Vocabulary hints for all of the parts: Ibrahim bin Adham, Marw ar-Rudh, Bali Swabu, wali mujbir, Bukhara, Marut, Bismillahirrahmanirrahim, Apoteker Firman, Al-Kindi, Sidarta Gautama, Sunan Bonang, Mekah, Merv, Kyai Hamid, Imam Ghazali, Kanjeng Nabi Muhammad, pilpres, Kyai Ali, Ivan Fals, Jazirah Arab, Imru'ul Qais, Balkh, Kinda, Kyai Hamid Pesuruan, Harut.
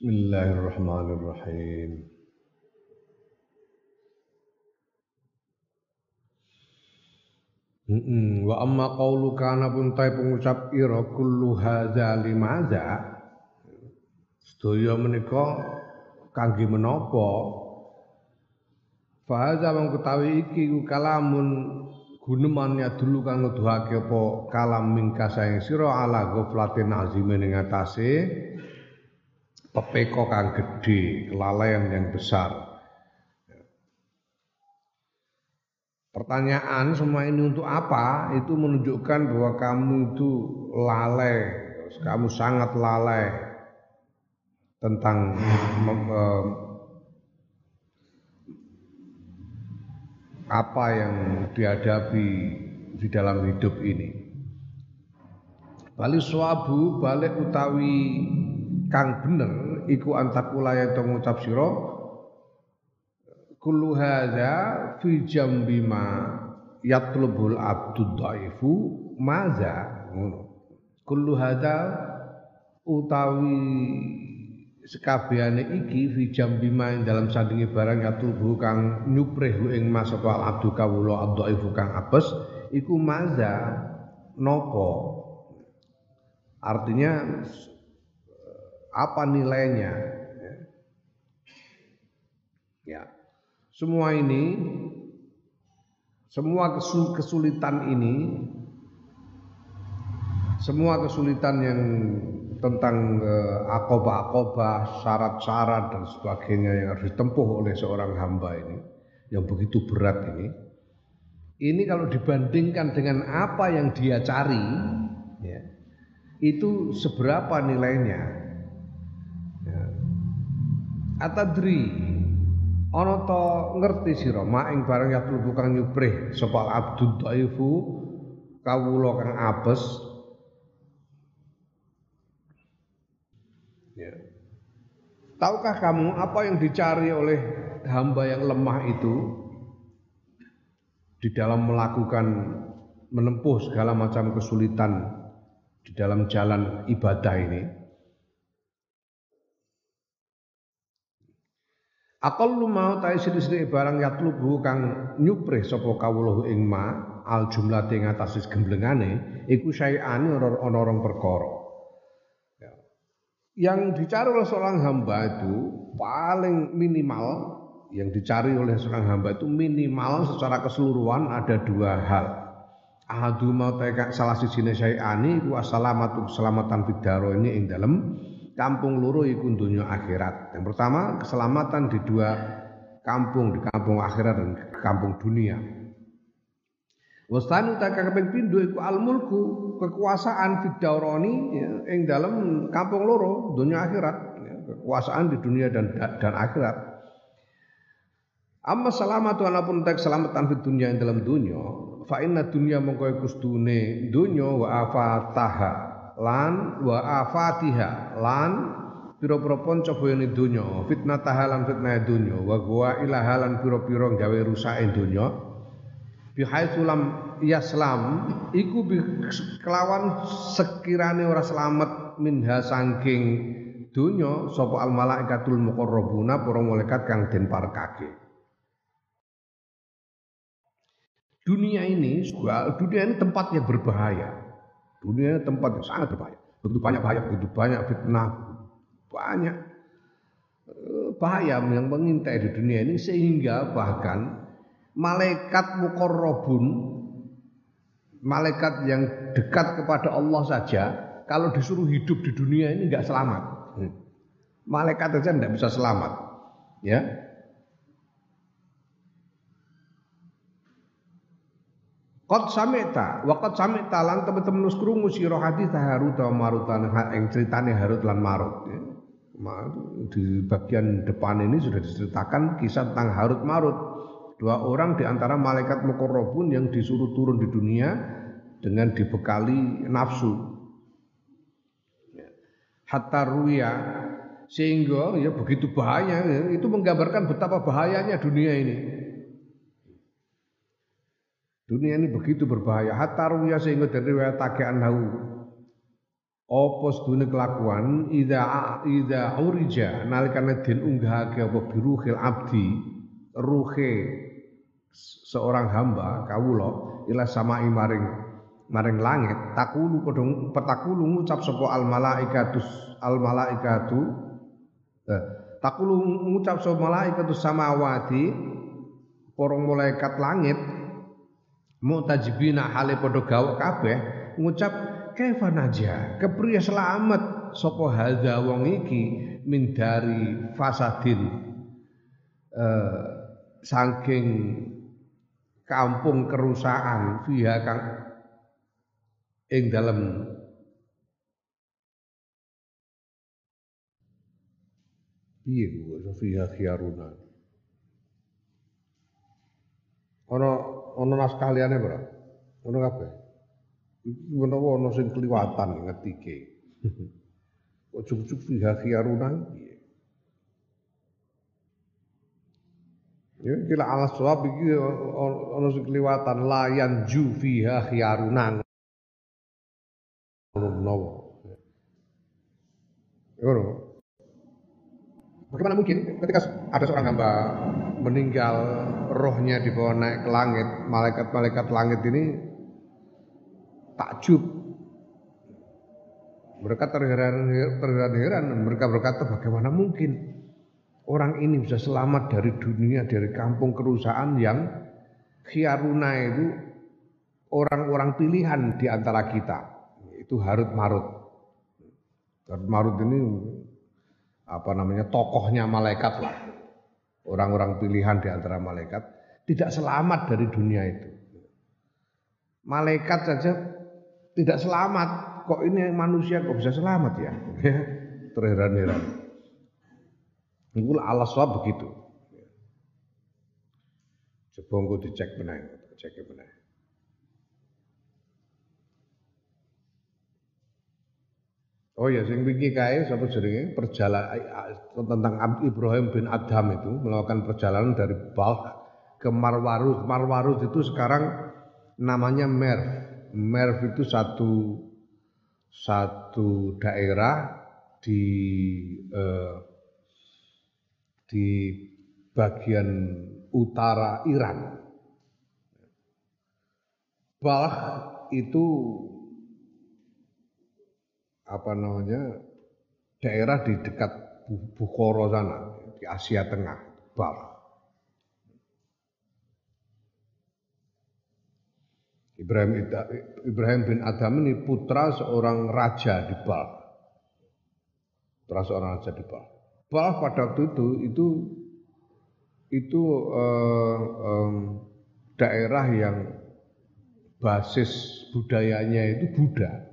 Bismillahirrahmanirrahim. Wa amma qawlu kana puntai pengucap ira kullu hadza limadza. Sedaya menika kangge menapa? Fa hadza mengetahui iki ku kalamun guneman ya dulu kang nuduhake apa kalam mingka saeng sira ala ghaflatin azime ning atase pepeko kang gede, kelalaian yang besar. Pertanyaan semua ini untuk apa? Itu menunjukkan bahwa kamu itu lalai, kamu sangat lalai tentang apa yang dihadapi di dalam hidup ini. Bali Swabu, balik utawi kang bener iku antakula yang ngucap sira kullu hadza fi jambi ma yatlubul abdud dhaifu maza ngono kullu hadza utawi sekabehane iki fi jambi ma ing dalam sandinge barang yatlubu kang nyuprehu ing mas apa abdu kawula dhaifu kang apes iku maza napa artinya apa nilainya ya. Semua ini, semua kesulitan ini, semua kesulitan yang tentang aqobah-aqobah, syarat-syarat dan sebagainya yang harus ditempuh oleh seorang hamba ini, yang begitu berat ini, ini kalau dibandingkan dengan apa yang dia cari ya, itu seberapa nilainya. Atadri ana ta ngerti sira mak ing barang ya perlu kang nyuprih sapa abdud dhaifu kawula kang apes ya. Tahukah kamu apa yang dicari oleh hamba yang lemah itu di dalam melakukan menempuh segala macam kesulitan di dalam jalan ibadah ini? Aqallu mau ta sithik-sithik barang yatlubu kang nyuprih sapa kawula ing ma al jumlah ing atas gemblengane iku syai'an ora ana rong perkara. Yang dicari oleh seorang hamba itu paling minimal, yang dicari oleh seorang hamba itu minimal secara keseluruhan ada dua hal. Ahadu mau ta salah sisine syai'ani iku assalamatu keselamatan fidaro ini ing dalem kampung loro iku dunya akhirat. Yang pertama keselamatan di dua kampung, di kampung akhirat dan kampung dunia. Wastanu tak kaping pindho iku al-mulku, kekuasaan fiddaurani ing dalam kampung loro dunia akhirat, kekuasaan di dunia dan akhirat. Amma salamatu anapun tak keselamatan fid dunya ing dalam dunya, fa inna dunya mongko kustune dunya wa afataha lan wa afatiha lan piro-piro poncoboyone dunya fitnah tahalan fitnah dunya wa gua ilahalan piro-piro gawe rusake dunya bihaitsulam yaslam iku kelawan sekirane ora slamet minha saking dunya sapa al malaikatul muqarrabuna para malaikat kang den parkake. Dunia ini tempatnya berbahaya. Dunia tempat yang sangat berbahaya, begitu banyak fitnah, banyak bahaya yang mengintai di dunia ini, sehingga bahkan malaikat muqarrabun, malaikat yang dekat kepada Allah saja, kalau disuruh hidup di dunia ini nggak selamat, malaikat saja nggak bisa selamat, ya. Qad samita lan temen-temen krungu sira hadits Harut wa Marut ing critane Harut lan Marut. Di bagian depan ini sudah diceritakan kisah tentang Harut Marut, dua orang di antara malaikat muqarrabun yang disuruh turun di dunia dengan dibekali nafsu. Hatta ruya, sehingga ya begitu bahaya, itu menggambarkan betapa bahayanya dunia ini. Dunia ini begitu berbahaya. Hatta ruya sehingga dari riwayat takean lahu Apa sedune kelakuan idza urija nalikane den unggahake apa biruhil abdi ruhe seorang hamba kawula ila samai maring langit takulu padha petakulu ngucap sapa al malaikatu takulu ngucap sapa malaikatu samawati para malaikat langit mutajibina hale padha gawok kabeh ngucap kaifa najah kepriye selamat sapa hadza wong iki min dari fasadin saking kampung kerusakan fiha kang ing dalem piye kuwi fiha khiaruna ana naskah liyane bro ngono kabeh menawa ana sing kliwatan ngetike. Kok cukup fiha khiyaruna piye? Ya kira alas sawab iki ana sing kliwatan layan ju fiha khiyaruna. Menawa. Ora. Bagaimana mungkin ketika ada seorang hamba meninggal rohnya dibawa naik ke langit, malaikat-malaikat langit ini takjub, mereka terheran-heran, mereka berkata bagaimana mungkin orang ini bisa selamat dari dunia, dari kampung kerusakan yang khiaruna itu orang-orang pilihan di antara kita, itu Harut Marut. Harut Marut ini tokohnya malaikat lah, orang-orang pilihan di antara malaikat tidak selamat dari dunia itu. Malaikat saja tidak selamat, kok ini manusia kok bisa selamat ya? Terheran-heran. Iku ala sawab begitu. Coba dicek meneh, cek meneh. Oh ya, sing iki kae sapa jenenge perjalanan tentang Ibrahim bin Adham itu melakukan perjalanan dari Balkh ke Marw ar-Rudh. Marw ar-Rudh itu sekarang namanya Merv. Merv itu satu daerah di bagian utara Iran. Balkh itu daerah di dekat Bukhara sana di Asia Tengah. Balkh. Ibrahim bin Adham ini putra seorang raja di Balkh. Balkh pada waktu itu daerah yang basis budayanya itu Buddha.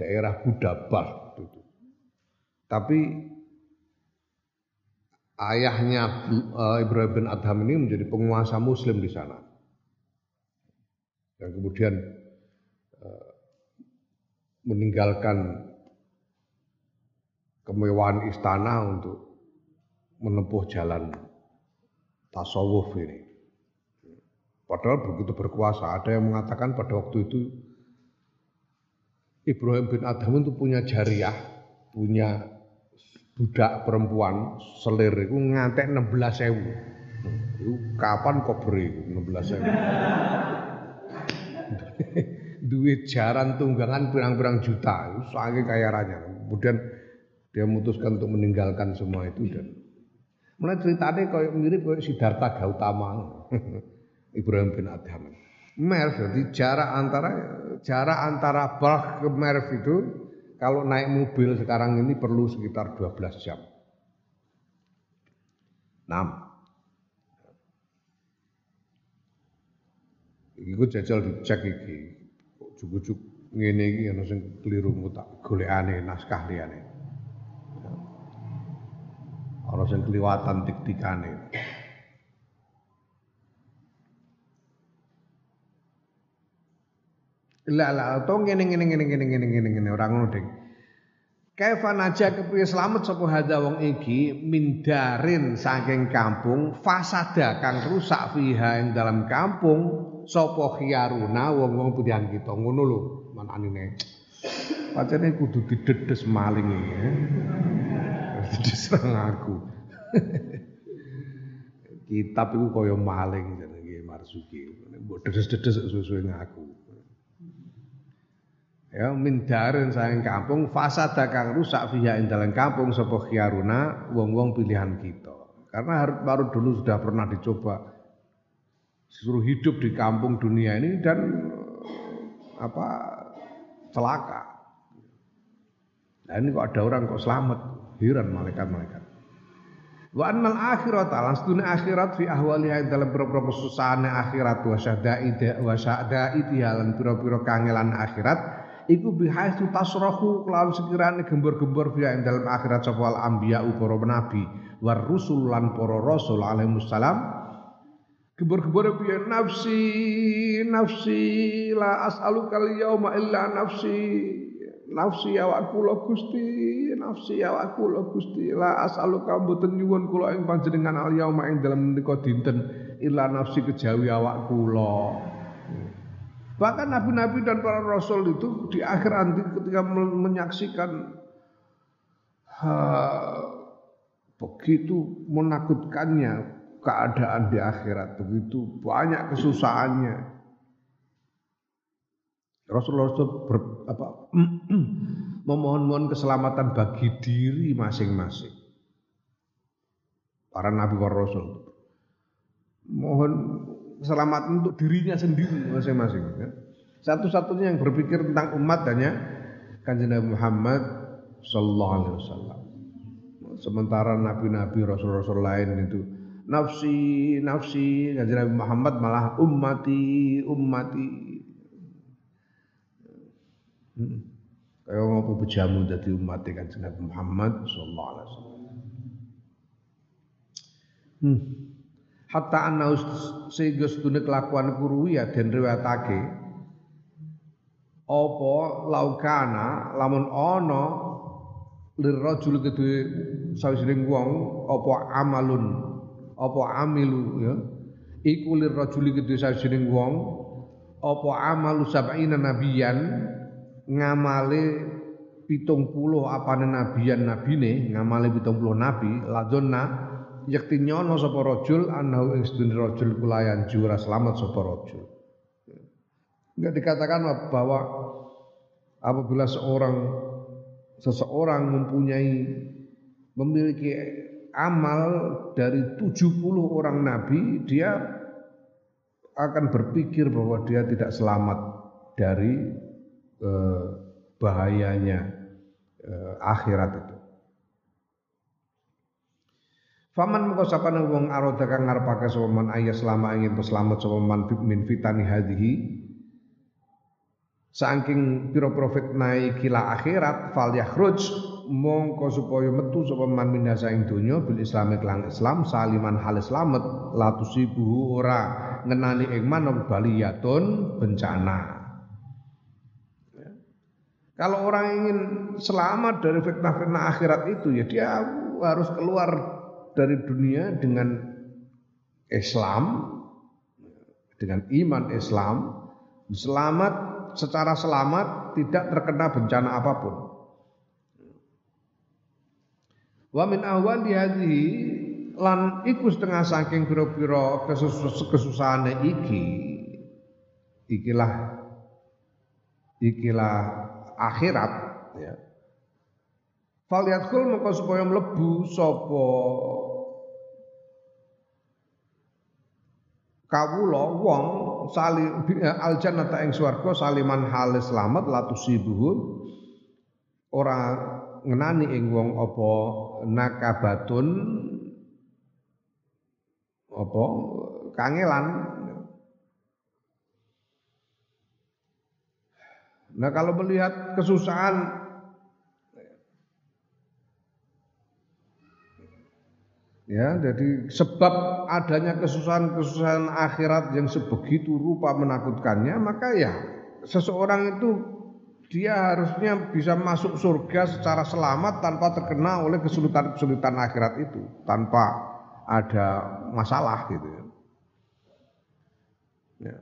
Daerah Buddha Balkh itu. Tapi ayahnya Ibrahim bin Adham ini menjadi penguasa Muslim di sana. Yang kemudian meninggalkan kemewahan istana untuk menempuh jalan tasawuf ini. Padahal begitu berkuasa, ada yang mengatakan pada waktu itu Ibrahim bin Adham itu punya jariah, punya budak perempuan selir itu ngantek 16.000. Kapan kok beri 16.000? Duit jaran tunggangan pirang-pirang juta, soalnya kaya raya. Kemudian dia memutuskan untuk meninggalkan semua itu dan mulai ceritanya mirip Sidarta Gautama. Ibrahim bin Adham. Merv, jadi jarak antara Balkh ke Merv itu kalau naik mobil sekarang ini perlu sekitar 12 jam. 6. Iku jajal dicek iki. Cukup-cukup ngene iki ana sing keliru tak golekane naskah liyane. Ana sing kliwatan tik-tikane. Lah to ngene ora ngono Dik. Kaifan aja kepriye slamet sapa hadza wong iki mindarin saking kampung fasada kang rusak fiha ing dalam kampung. Sopo khiyaruna wong-wong pilihan kita ngono lho manane. pacarnya kudu didedes maling ya. Diserang aku. Kitab itu kaya maling jane nggih Marzuki. Mbok dedes-dedes suwe-suwe ngaku. Ya mindaren saking kampung fasada kang rusak fiha ing dalan kampung sapa khiyaruna wong-wong pilihan kita. Karena Harut Marut dulu sudah pernah dicoba suruh hidup di kampung dunia ini dan celaka. Nah ini kok ada orang kok selamat, heran malaikat-malaikat. Wa annal akhirat alasduna akhirat fi ahwaliha dalam pira-pira kesusahane akhirat wa syada'i dalam pira-pira kangelan akhirat iku bihaitu tasrahu lawan sekirane gembor-gembor fiha dalam akhirat sapa al anbiya para nabi war rusul lan para rasul alaihi wassalam. Gembor-gembor piye nafsi nafsi la as'aluka al-yawma illa nafsi nafsi awak kula Gusti nafsi awak kula Gusti la as'aluka mboten nyuwun kula ing panjenengan al-yawma ing dalem menika dinten illa nafsi kejawi awak kula. Bahkan nabi-nabi dan para rasul itu di akhir nanti ketika menyaksikan begitu menakutkannya keadaan di akhirat, begitu banyak kesusahannya, Rasulullah memohon-mohon keselamatan bagi diri masing-masing. Para nabi dan rasul mohon keselamatan untuk dirinya sendiri masing-masing. Satu-satunya yang berpikir tentang umat hanya Kanjeng Nabi Muhammad sallallahu alaihi wasallam. Sementara nabi-nabi rasul-rasul lain itu nafsi, nafsi, Nabi Muhammad malah ummati, ummati. Kaya ngapa bejamu dadi ummati Kanjeng Nabi Muhammad sallallahu alaihi wasallam. Hatta ana segestune kelakuan kuruwi ya den riwayatake apa laukana lamun ana lirajul kedue sawijining wong apa amalun apa amilu ya iku lirrajuli kedesa jeneng wong apa amalu sab'ina nabiyan ngamale 70 apane nabiyan nabine ngamale 70 nabi ladzonna yakti nyono sapa rajul annahu istun rajul kulayan jura selamat sapa rajul. Enggak dikatakan bahwa apabila seseorang memiliki amal dari 70 orang nabi, dia akan berpikir bahwa dia tidak selamat dari bahayanya akhirat itu. Faman mengko sapane wong arada kang ngarepake soman ayah selama ingin selamat soman min fitani hadhihi saking pira-pira fitnah kila akhirat fal yakhruj mongko supaya metu sapa man minah saing donya bil islami kelang Islam saliman hal slamet latusibu ora ngenani ing manung baliyatun bencana. Ya. Kalau orang ingin selamat dari fitnah-fitnah akhirat itu ya dia harus keluar dari dunia dengan Islam, dengan iman Islam, selamat secara selamat tidak terkena bencana apapun. Wa min ahwali hadhihi lan iku setengah saking pira-pira kesusahane iki ikilah akhirat ya. Fal yadkhul moko supaya mlebu sapa kawula wong al jannata ing swarga saliman hal slamet latusibuhun ora ngenani ing wong apa nakabatun apa kangelan. Nah kalau melihat kesusahan ya, jadi sebab adanya kesusahan-kesusahan akhirat yang sebegitu rupa menakutkannya, maka ya seseorang itu dia harusnya bisa masuk surga secara selamat tanpa terkena oleh kesulitan-kesulitan akhirat itu, tanpa ada masalah gitu ya.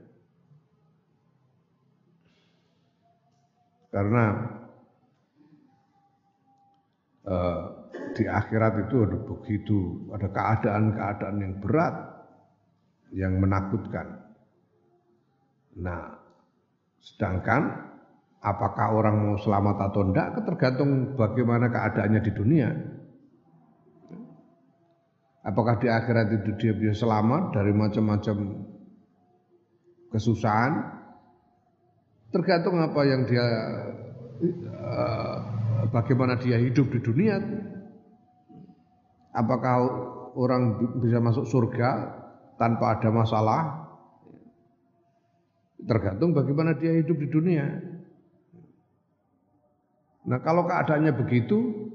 Karena di akhirat itu ada begitu, ada keadaan-keadaan yang berat, yang menakutkan. Nah, sedangkan apakah orang mau selamat atau tidak, tergantung bagaimana keadaannya di dunia. Apakah di akhirat itu dia bisa selamat dari macam-macam kesusahan, tergantung apa yang dia, bagaimana dia hidup di dunia. Apakah orang bisa masuk surga tanpa ada masalah, tergantung bagaimana dia hidup di dunia. Nah, kalau keadaannya begitu,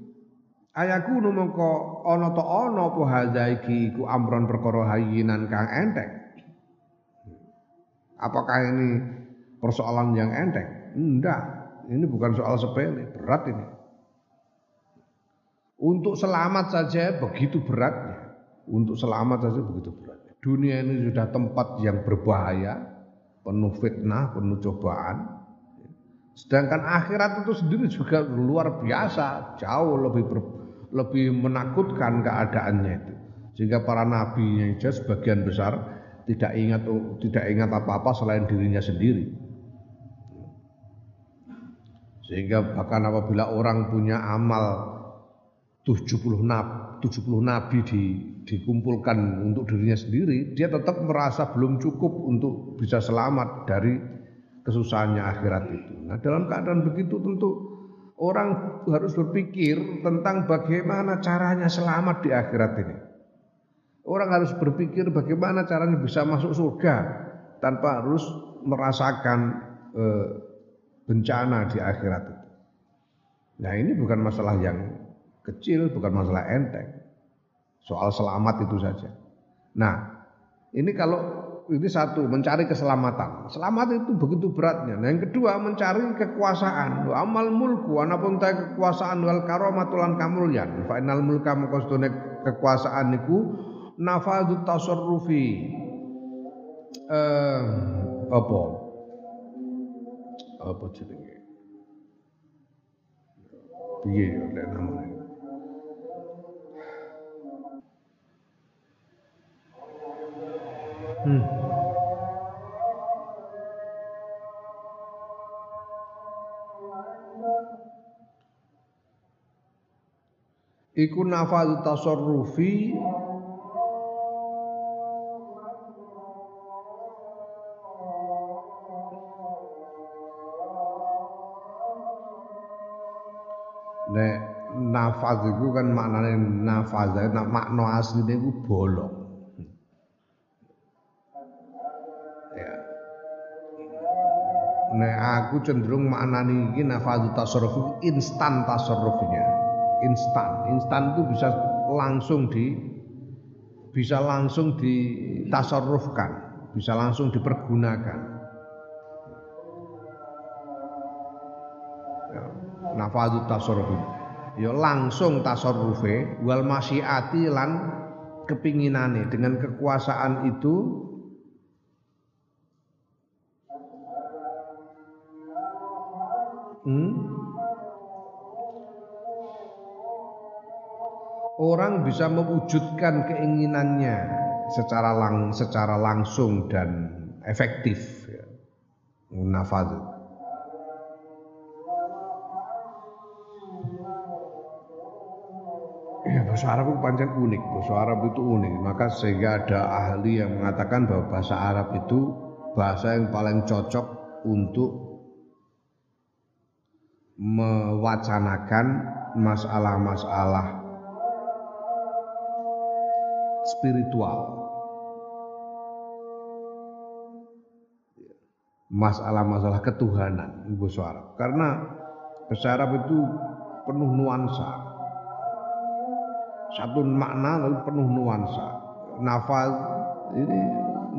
ayaku numengko ono to ono po hazaiki ku amron perkara hayinan kang enteng. Apakah ini persoalan yang enteng? Enggak, ini bukan soal sepele, berat ini. Untuk selamat saja begitu beratnya. Untuk selamat saja begitu beratnya. Dunia ini sudah tempat yang berbahaya, penuh fitnah, penuh cobaan. Sedangkan akhirat itu sendiri juga luar biasa, jauh lebih menakutkan keadaannya itu. Sehingga para nabinya itu sebagian besar tidak ingat apa-apa selain dirinya sendiri. Sehingga bahkan apabila orang punya amal 70 nabi dikumpulkan untuk dirinya sendiri, dia tetap merasa belum cukup untuk bisa selamat dari kesusahannya akhirat itu. Nah, dalam keadaan begitu tentu orang harus berpikir tentang bagaimana caranya selamat di akhirat ini. Orang harus berpikir bagaimana caranya bisa masuk surga tanpa harus merasakan bencana di akhirat itu. Nah, ini bukan masalah yang kecil, bukan masalah enteng. Soal selamat itu saja. Nah, ini kalau ini satu, mencari keselamatan. Selamat itu begitu beratnya. Nah, yang kedua, mencari kekuasaan. Amal mulku anapun ta kekuasaan wal karomatulan kamulyan. Fa innal mulka maqsudune kekuasaan niku nafadut tasarrufi. Apa jenenge? Piye yo lek namane? Iku nafadz tasarrufi nek nafadz iku kan maknane nafadz, makna asline iku bolong. Nah, aku cenderung maknani iki nafadz tasarruf instan tasarrufnya. Instan itu bisa langsung ditasarrufkan, bisa langsung dipergunakan. Ya, nafadz tasarruf. Ya langsung tasarrufe wal masyiati lan kepinginane dengan kekuasaan itu. Orang bisa mewujudkan keinginannya secara langsung dan efektif. Nafadz. Ya, bahasa Arab itu pancen unik. Bahasa Arab itu unik. Maka sehingga ada ahli yang mengatakan bahwa bahasa Arab itu bahasa yang paling cocok untuk mewacanakan masalah-masalah spiritual, masalah-masalah ketuhanan di bahasa Arab. Karena bahasa Arab itu penuh nuansa, satu makna lalu penuh nuansa. Nafadz ini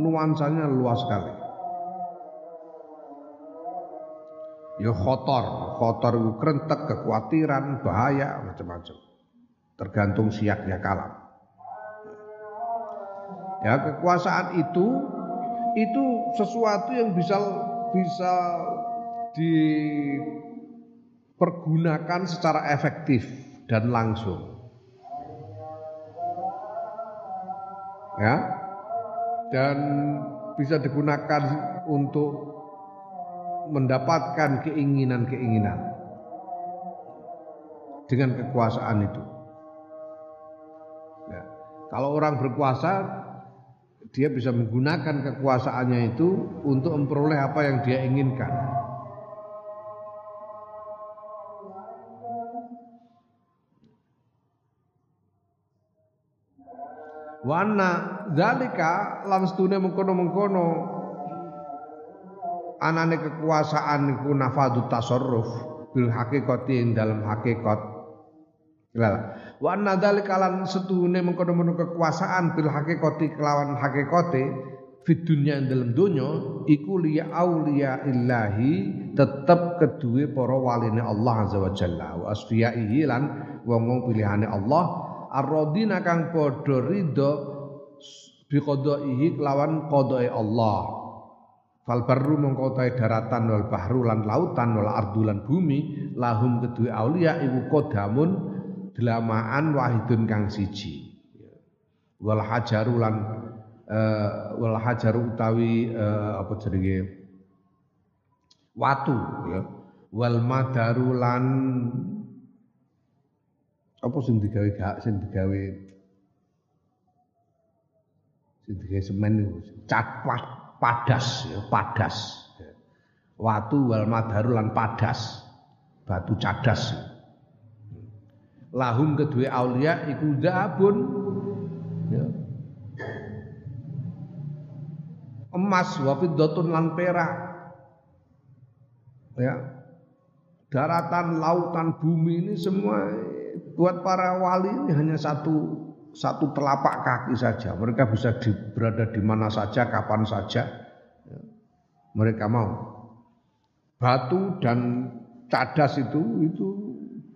nuansanya luas sekali. Ya kotor kerentek, kekhawatiran, bahaya, macam-macam. Tergantung siaknya kalam. Ya, kekuasaan itu sesuatu yang bisa dipergunakan secara efektif, dan langsung. Ya, dan bisa digunakan untuk mendapatkan keinginan-keinginan dengan kekuasaan itu. Ya. Kalau orang berkuasa, dia bisa menggunakan kekuasaannya itu untuk memperoleh apa yang dia inginkan. Wana zalika lan stune mengkono-mengkono anane kekuasaan iku nafadu tasarruf bil hakikati ing dalam hakikat. Wana zalika lan stune mengkono-mengkono kekuasaan bil hakikati kelawan hakikate fid dunya ing dalam donya iku liya auliya illahi tetep kedue para waline Allah azza wa jalla wa asfiyaihi lan wong-wong pilihane Allah ar-radina kang padha ridha bi qadaihi kelawan qadae Allah. Fal barru mongko tae daratan wal bahru lan lautan wal ardu lan bumi lahum kedue aulia iku qadamun delamaan wahidun kang siji. Wal hajaru utawi apa jenenge watu ya. Wal madaru lan apa sing digawe semen itu cat padas ya. Watu wal madharu lan padas batu cadas lahum kedue aulia iku dzabun ya. Emas wa fiddatun lan perak ya, daratan lautan bumi ini semua buat para wali ini hanya satu telapak kaki saja. Mereka bisa berada di mana saja, kapan saja mereka mau. Batu dan cadas itu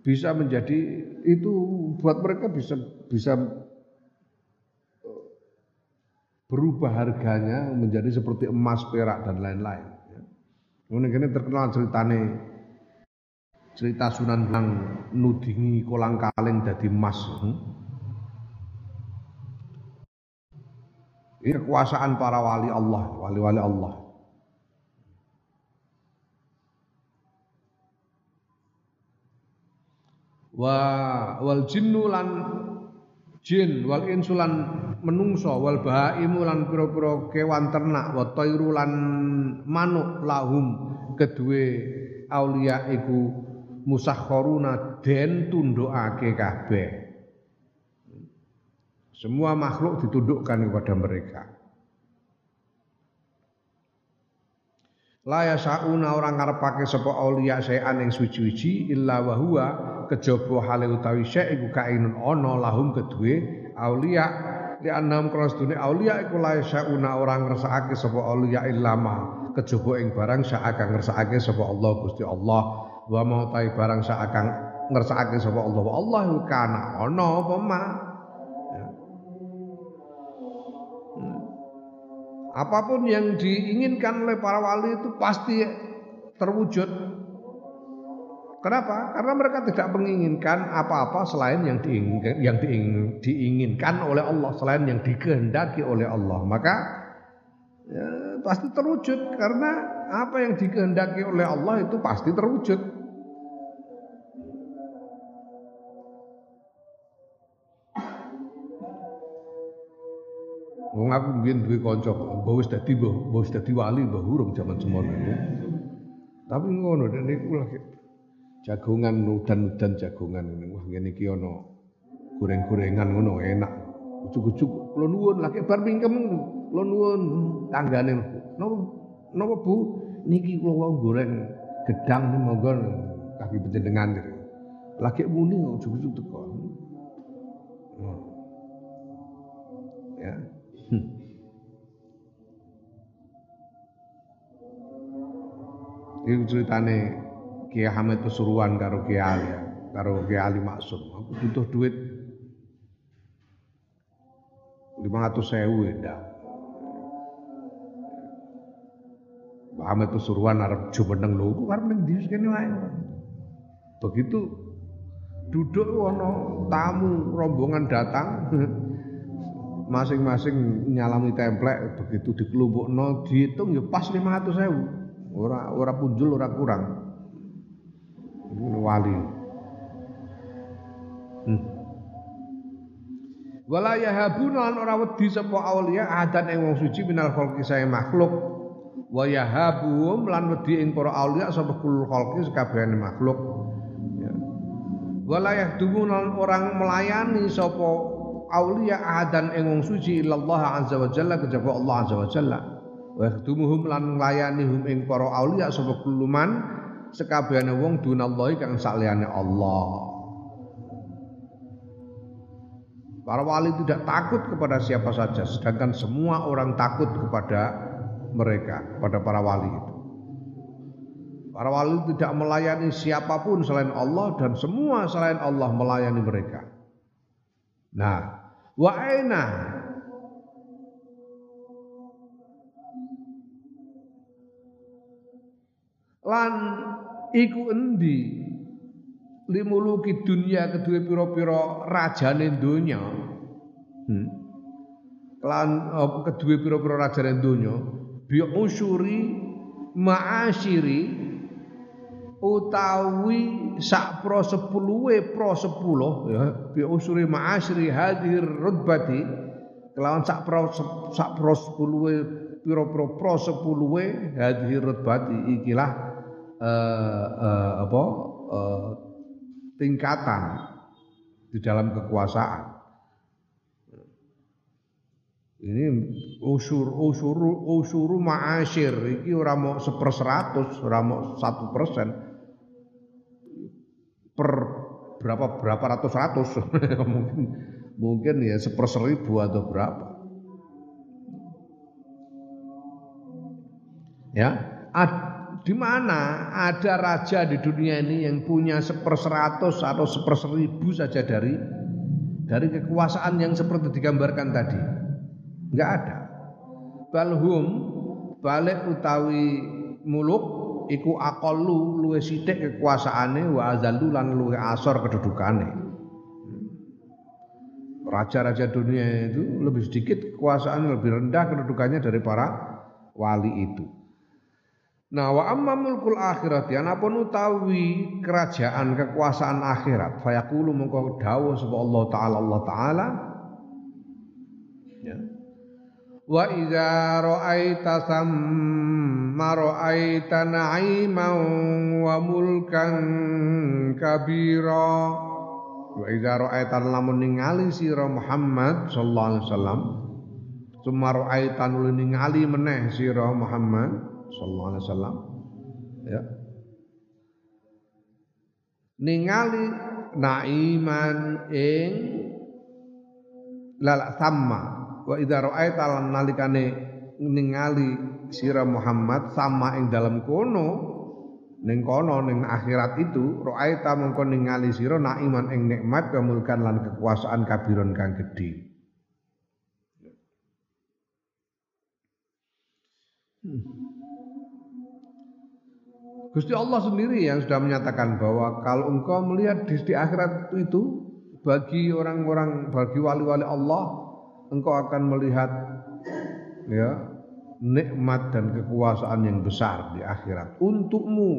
bisa menjadi itu buat mereka bisa berubah harganya menjadi seperti emas, perak dan lain-lain. Ini terkenal ceritane. Cerita Sunan Bonang nudingi kolang kaleng dadi emas. Ini kekuasaan para wali Allah, wali-wali Allah. Wa wal jinnu lan jin wal insu lan menungso wal bahaimu lan pira-pira kewan ternak wa tairu lan manuk lahum kedue aulia iku musakharuna den tundukake kabeh. Semua makhluk ditundukkan kepada mereka. La yasauna orang ngarepake sapa auliya sayan ing suci-suci illa wa huwa kejaba hale utawi syai iku kainun ana lahum kedue auliya li annam krasdune auliya iku la yasauna orang ngresakake sapa auliya illama kejaba ing barang sak kang ngresakake sapa Allah Gusti Allah. Wa mau tai barang sak akang ngersakake sapa Allah wa Allahu kana ana apa ma ya. Apapun yang diinginkan oleh para wali itu pasti terwujud. Kenapa? Karena mereka tidak menginginkan apa-apa selain yang diinginkan oleh Allah, selain yang dikehendaki oleh Allah. Maka ya, pasti terwujud karena apa yang dikehendaki oleh Allah itu pasti terwujud. Wong aku mbiyen duwe kanca, mbah wis dadi wali, mbah urung jaman semono. Tapi ngono nek iku lagi jagongan udan-udan jagongan ngene. Wah ngene iki ana goreng-gorengan ngono enak. Ucuk-ucuk kula nuwun lagi bar mingkem kula nuwun tanggane. Napa Bu niki kula wau goreng gedang niku monggo kaki panjenengan. Lagi muni ucuk-ucuk teko. Ya. Iki ceritane Kyai Hamid Pesuruan karo Kyai Ali Maksum. Aku butuh duit 500.000 endah. Mbah Hamid Pesuruan arep jumeneng lho, arep ning ndi kene wae. Begitu duduk ono tamu rombongan datang masing-masing nyalami templek, begitu dikelompokno dihitung ya pas 500.000. Ora punjul ora kurang. Ini wali. Wala yahabuna lan ora wedi sapa auliya adan ing wong suci minal khalqi sae makhluk. Wa yahabuhum lan wedi ing para auliya sapa kulul khalqi sakabehane makhluk. Wala yahdumun lan orang melayani sapa auliya adan ing wong suci illallah azza wa jalla kejaba Allah azza wa jalla. Wa yahdumuhum lan melayani hum ing para auliya sapa kuluman sakabehane wong dunallahi kang saliyane Allah. Para wali tidak takut kepada siapa saja, sedangkan semua orang takut kepada mereka, kepada para wali itu. Para wali tidak melayani siapapun selain Allah dan semua selain Allah melayani mereka. Nah, wa aina lan iku endi limuluki dunia kedua piro-piro rajane donya lan kedua piro-piro rajane donya biusuri ma'asyiri utawi sak pro sepuluhe pro sepuluh ya biusuri ma'asyiri hadir rutbati kelawan sak pro sepuluhe piro-piro pro sepuluhe hadir rutbati ikilah tingkatan di dalam kekuasaan. Ini usuru ma'asyir iki ora mok 1/100, ora mok 1%. Per berapa ratus-ratus. mungkin ya 1/1000 atau berapa. Ya, di mana ada raja di dunia ini yang punya 1/100 atau 1/1000 saja dari kekuasaan yang seperti digambarkan tadi? Enggak ada. Balhum balik utawi muluk iku aqallu luwih sithik kekuasaane wa azallu lan luwih asor kedudukane. Raja-raja dunia itu lebih sedikit kekuasaan, lebih rendah kedudukannya dari para wali itu. Nah, wa amma mulkul akhirati anapun utawi kerajaan kekuasaan akhirat fayaqulu mongko dawuh sapa Allah taala ya wa idza ra'aita samma ra'aita na'iman wa mulkan kabira wa idza ra'aita lamun ningali sira Muhammad sallallahu alaihi wasallam summa ra'aita nuli ningali meneh sira Muhammad sallallahu alaihi wasallam ya ningali naiman ing lala sama wa idza ra'aita lan nalikane ningali sira Muhammad sama ing dalam kono ning akhirat itu ra'aita mengko ningali sira naiman ing nikmat kemulkan lan kekuasaan kabiron kang gedhe. Gusti Allah sendiri yang sudah menyatakan bahwa kalau engkau melihat di akhirat itu bagi wali-wali Allah engkau akan melihat ya nikmat dan kekuasaan yang besar di akhirat untukmu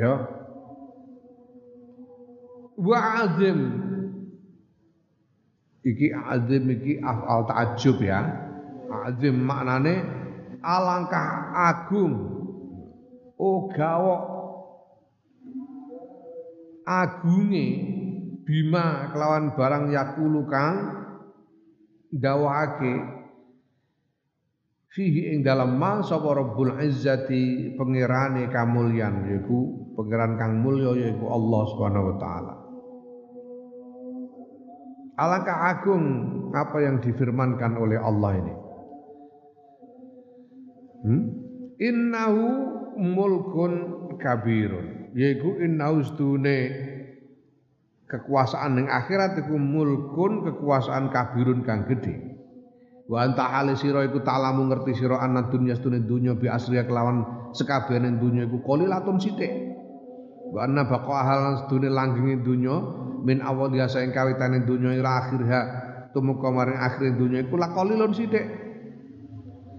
ya wa azim iki afal ta'ajub ya azim maknane alangkah agung, gawok agunge bima kelawan barang yakulu kang dawake fihi ing dalem ma sapa Rabbul Izzati pangerane kamulyan yaiku pangeran kang mulya yaiku Allah Subhanahu wa taala. Alangkah agung apa yang difirmankan oleh Allah ini. Innahu mulkun kabirun yaiku innahu sedune kekuasaan ning akhirat iku mulkun kekuasaan kabirun kang gedhe wa anta hale sira iku ta'lamu ngerti sira ana dunya sedune dunya bi asriya kelawan sekabianan dunia itu kolilatun sidik wa anna baqa'ahal dunia langgengin dunia min awal yasa yang kawitan dunia ila akhirha tumuka maring akhirin dunia itu lah kolilun sidik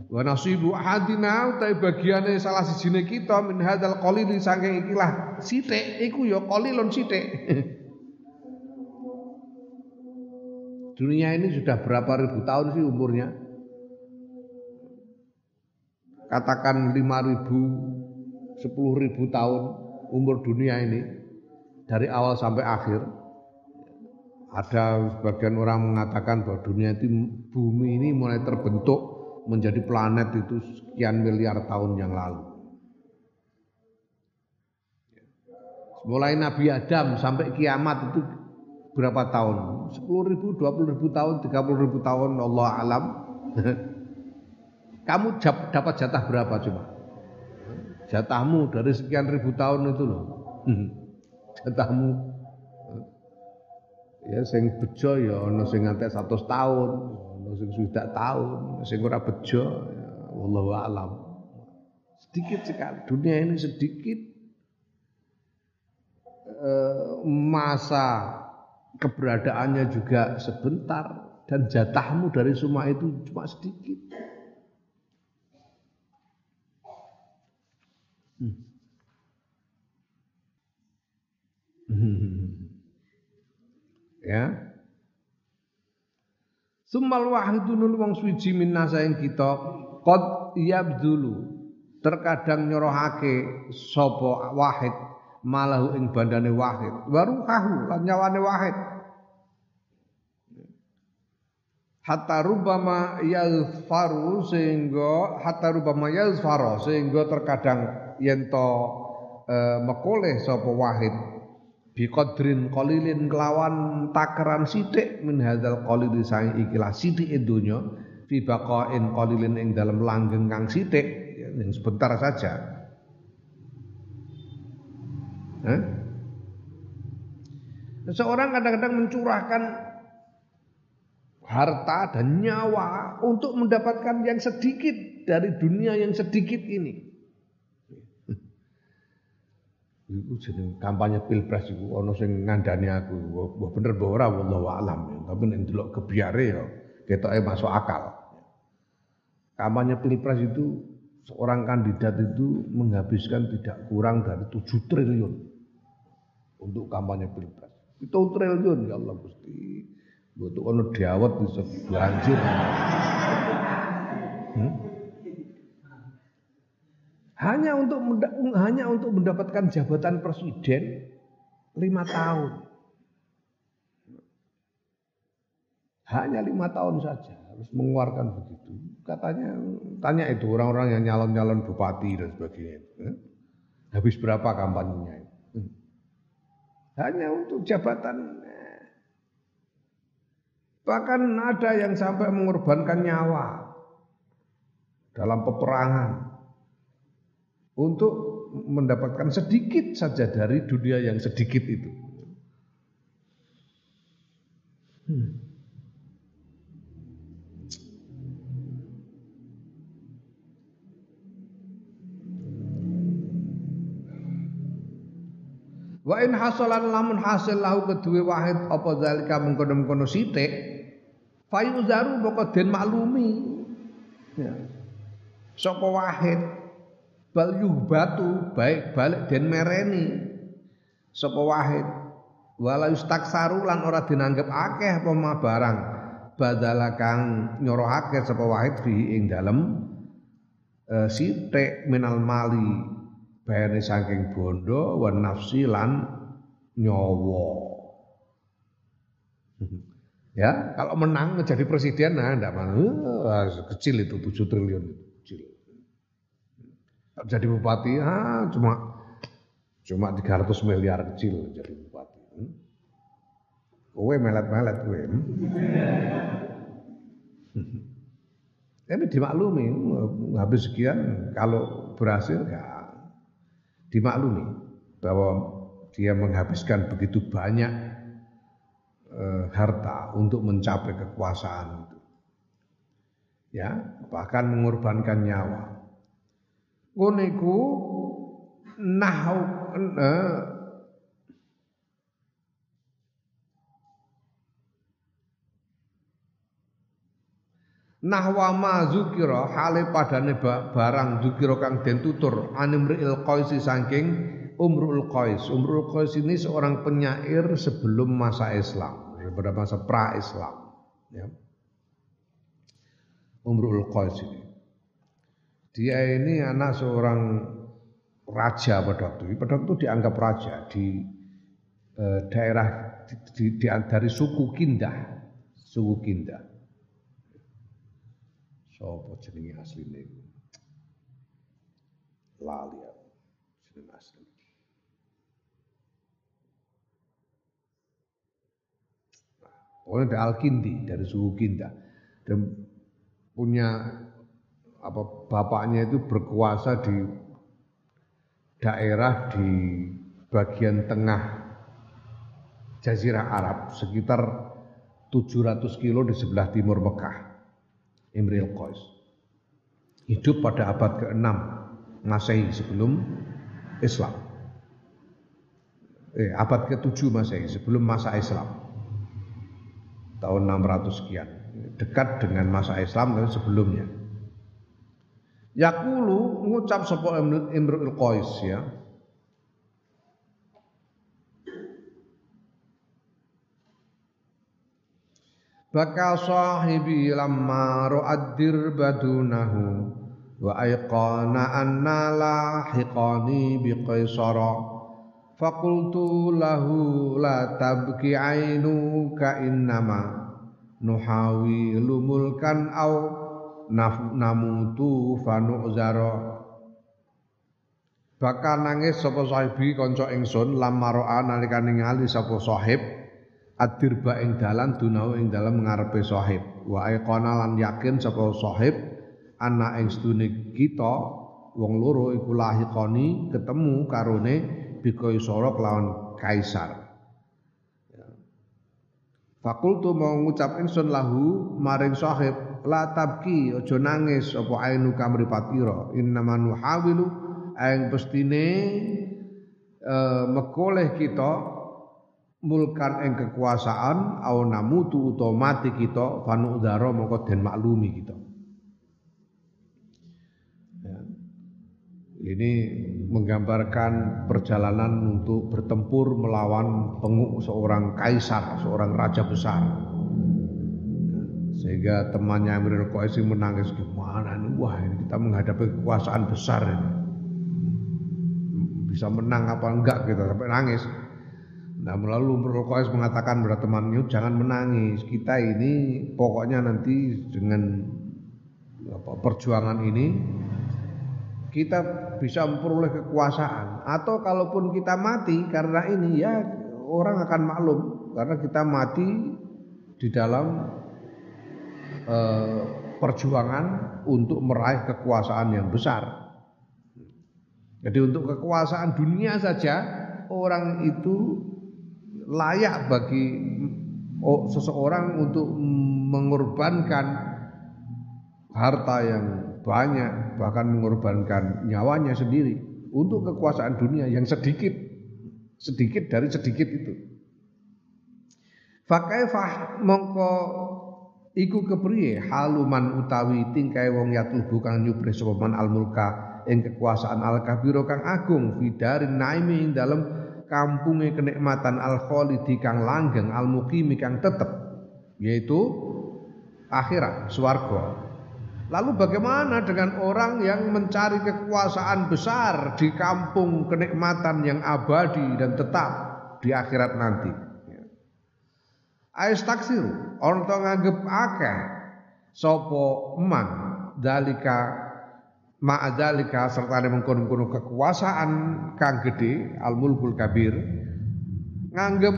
wa nasibu ahadina utai bagiannya salah sijine kita min hadal kolilin sangking ikilah sidik iku ya kolilun sidik. Dunia ini sudah berapa ribu tahun sih umurnya? Katakan 5.000, 10.000 tahun umur dunia ini dari awal sampai akhir. Ada sebagian orang mengatakan bahwa dunia itu, bumi ini mulai terbentuk menjadi planet itu sekian miliar tahun yang lalu. Mulai Nabi Adam sampai kiamat itu berapa tahun? 10.000, 20.000 tahun, 30.000 tahun, Allah alam. Kamu dapat jatah berapa coba? Jatahmu dari sekian ribu tahun itu loh. Jatahmu. Ya sing bejo ya ana sing nganti 100 tahun, ana sing 60 tahun, sing ora bejo ya wallahu alam. Sedikit sekali, dunia ini sedikit masa keberadaannya juga sebentar dan jatahmu dari semua itu cuma sedikit. Ya. Summal wahidunul wong suci minasa ing kita qad yabdulu terkadang nyorohake sapa wahid malahu ing bandane wahid waruhahu lan nyawane wahid hatta rubama yazfaru sehingga terkadang yento mekoleh sapa wahid biqadrin qalilin kelawan takaran sithik min hadzal qalil saing ikilah sithike donya fi baqain qalilin ing dalam langgeng kang sithik yang sebentar saja. Seorang kadang-kadang mencurahkan harta dan nyawa untuk mendapatkan yang sedikit dari dunia yang sedikit ini. Iku jeneng kampanye pilpres iku ana sing ngandani aku. Wah bener mbah ora wallahu alam. Tapi nek delok gebyare ya ketoke masuk akal. Kampanye pilpres itu seorang kandidat itu menghabiskan tidak kurang dari 7 triliun untuk kampanye pilpres. 7 triliun ya Allah Gusti. Mboten ana diawet bisa banjir. Hanya untuk mendapatkan jabatan presiden 5 tahun. Hanya 5 tahun saja harus mengeluarkan begitu. Katanya, tanya itu orang-orang yang nyalon-nyalon bupati dan sebagainya. Habis berapa kampanyenya? Hanya untuk jabatan. Bahkan ada yang sampai mengorbankan nyawa dalam peperangan untuk mendapatkan sedikit saja dari dunia yang sedikit itu. Wa in hasalan lamun hasil lahu kedue wahid apa zalika mengkono-kono sithik fayuzaru moko den maklumi. Ya. Sapa wahid bal yuhbatu baik balik dan mereni sapa wahid wala yustaksaru lan ora dinanggep akeh apa ma barang badala kang nyorohake sapa wahid fihi ing dalem sithik minal mali bayane saking bondo wa nafsi lan nyawa. Ya kalau menang menjadi presiden nah ndak kecil itu 7 triliun kecil. Jadi bupati cuma 300 miliar kecil jadi bupati. Kowe melet-melet kowe. Tapi dimaklumi habis sekian kalau berhasil ya dimaklumi bahwa dia menghabiskan begitu banyak harta untuk mencapai kekuasaan itu. Ya, bahkan mengorbankan nyawa. Ngono iku nahwu nahwa ma zukira hale padane barang zukira kang den tutur Imru'ul Qais saking Imru'ul Qais. Imru'ul Qais ini seorang penyair sebelum masa Islam, sebelum masa pra Islam, ya. Imru'ul Qais ini, dia ini anak seorang raja pada waktu itu. Pada waktu itu dianggap raja di daerah di dari suku Kinda, suku Kinda. Sopo jenenge asline iku? Lali aku jeneng asline. Orang dari Al-Kindi, dari suku Kinda. Dan punya apa bapaknya itu berkuasa di daerah di bagian tengah Jazirah Arab, sekitar 700 kilo di sebelah timur Mekah. Imru'ul Qais hidup pada abad ke-6 Masehi sebelum Islam. Abad ke-7 Masehi sebelum masa Islam. Tahun 600 sekian, dekat dengan masa Islam tapi sebelumnya. Yaqulu ngucap sapa Imru'ul Qais, ya. Baka sahibi lamma ru'addir badunahu wa ayqana anna lahiqani biqaisara faqultu lahu la tabki ainuka innama nuhawilu mulkan au namutu fanu'zara. Baka nangis sapa sahibi kanca ingsun lamma ro'a nalika ningali sapa sahib Ad-dirba ing dalan dunau ing dalan ngarepe sahib wa aiqana lan yakin sapa sahib ana ing sedune kita wong loro iku lahiqani ketemu karone bikaisara lawan kaisar. Fakultu mau ngucap ingsun lahu maring sahib la tabki aja nangis apa ainu kamripatira innamanu hawilu ing pestine mekoleh kita mulkan ing kekuasaan au namutu otomatis kita fanu udara mongko den maklumi kita, ya. Ini menggambarkan perjalanan untuk bertempur melawan seorang kaisar, seorang raja besar. Sehingga temannya Imru'ul Qais menangis, gimana ini, wah ini kita menghadapi kekuasaan besar ini. Bisa menang apa enggak kita sampai nangis. Nah, lalu Imru'ul Qais mengatakan kepada temannya, jangan menangis. Kita ini pokoknya nanti dengan perjuangan ini kita bisa memperoleh kekuasaan. Atau kalaupun kita mati karena ini, ya orang akan maklum karena kita mati di dalam perjuangan untuk meraih kekuasaan yang besar. Jadi untuk kekuasaan dunia saja orang itu layak bagi seseorang untuk mengorbankan harta yang banyak, bahkan mengorbankan nyawanya sendiri untuk kekuasaan dunia yang sedikit, sedikit dari sedikit itu. Fakaifah mongko iku kepriye haluman utawi tingkai wong yatlubu kang nyubre sopaman al-mulka ing kekuasaan al-kabira kang agung fidarin naimi ing dalem kampunge kenikmatan al-kholidi kang langgeng al-muqimi kang tetep, yaitu akhirat swarga. Lalu bagaimana dengan orang yang mencari kekuasaan besar di kampung kenikmatan yang abadi dan tetap di akhirat nanti? Aistaksiru orang to nganggep akeh sapa man dalika ma'adzalika sertane mengkono-kono kekuasaan kang gedhe al-mulkul kabir nganggep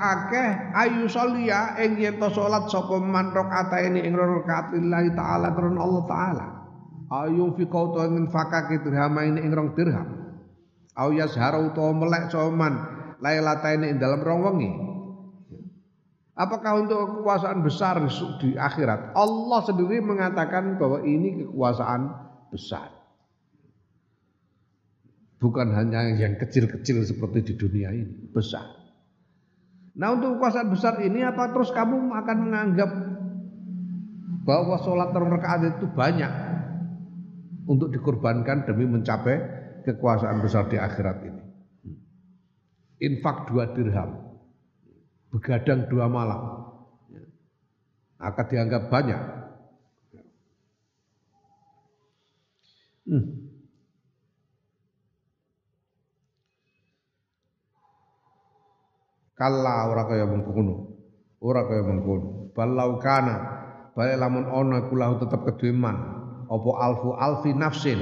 akeh ayu shalia ing yen to salat sapa man rakaataini ing rakaat lillahi taala karena Allah taala ayu fi qauta min fakake dirhamaini ing rong dirham au yazharu to melek sapa man lailataini ing dalem rong wengi. Apakah untuk kekuasaan besar di akhirat? Allah sendiri mengatakan bahwa ini kekuasaan besar. Bukan hanya yang kecil-kecil seperti di dunia ini, besar. Nah, untuk kekuasaan besar ini, apa terus kamu akan menganggap bahwa sholat rakaat itu banyak untuk dikorbankan demi mencapai kekuasaan besar di akhirat ini? Infak 2 dirham, begadang 2 malam, akan dianggap banyak. Kala ora kaya mengkono. Ora kaya mengkono. Balau kana bale lamun ana kulahu tetep kedue man apa alfu alfi nafsin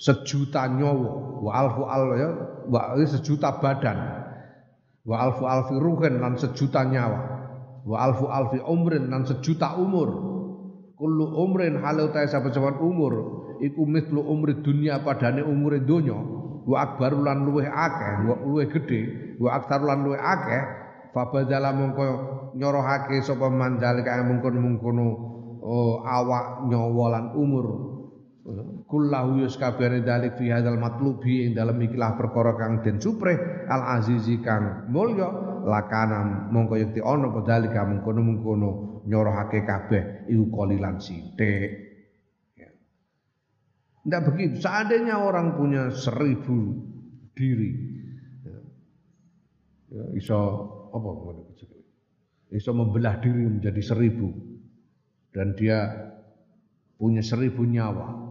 1,000,000 nyawa wa alfu al ya wa 1,000,000 badan wa alfu alfi ruhin lan 1,000,000 nyawa wa alfu alfi umrin lan 1,000,000 umur kullu umrin halu ta saben umur iku mislu umri dunia padane umure donya wa akbaru lan luweh akeh wa luweh gedhe wa aktaru lan luweh akeh fa badala mongko nyorohake sapa mandal kaya mungkon-mungkono awak nyawa lan umur kullahu yuskabare dalik fi hadzal matlubi ing dalem ikilah perkara kang den supreh al azizi kang mulya lakana mongko yekti ana badalik mungkon-mungkono nyorohake kabeh iku qalilan sithik. Tidak begitu. Seandainya orang punya 1000 diri, ya, iso membelah diri menjadi 1000, dan dia punya 1000 nyawa,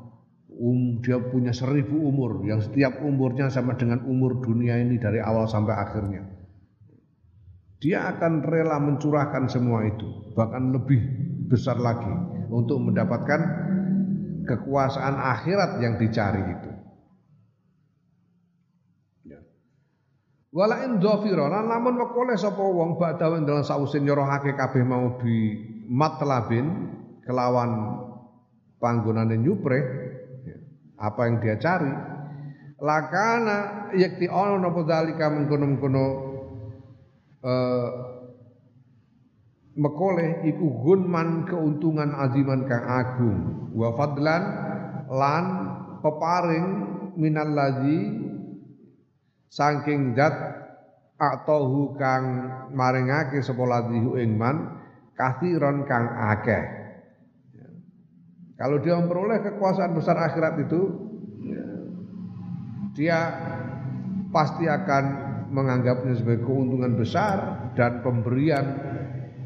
dia punya 1000 umur, yang setiap umurnya sama dengan umur dunia ini dari awal sampai akhirnya. Dia akan rela mencurahkan semua itu, bahkan lebih besar lagi untuk mendapatkan kekuasaan akhirat yang dicari itu. Walain dhafira lan lamun mekole sapa wong badhawe dalan sausin nyorohake kabeh mau bi matlabin kelawan panggonane nyupre apa yang dia cari lakana yakti ono napa dalika mengkono-mengkono mekole iku gunman keuntungan aziman kang agung wa fadlan lan peparing minallazi saking zat atahu kang maringake sapa ladhihu ing man kathiron kang akeh. Kalau dia memperoleh kekuasaan besar akhirat itu, dia pasti akan menganggapnya sebagai keuntungan besar dan pemberian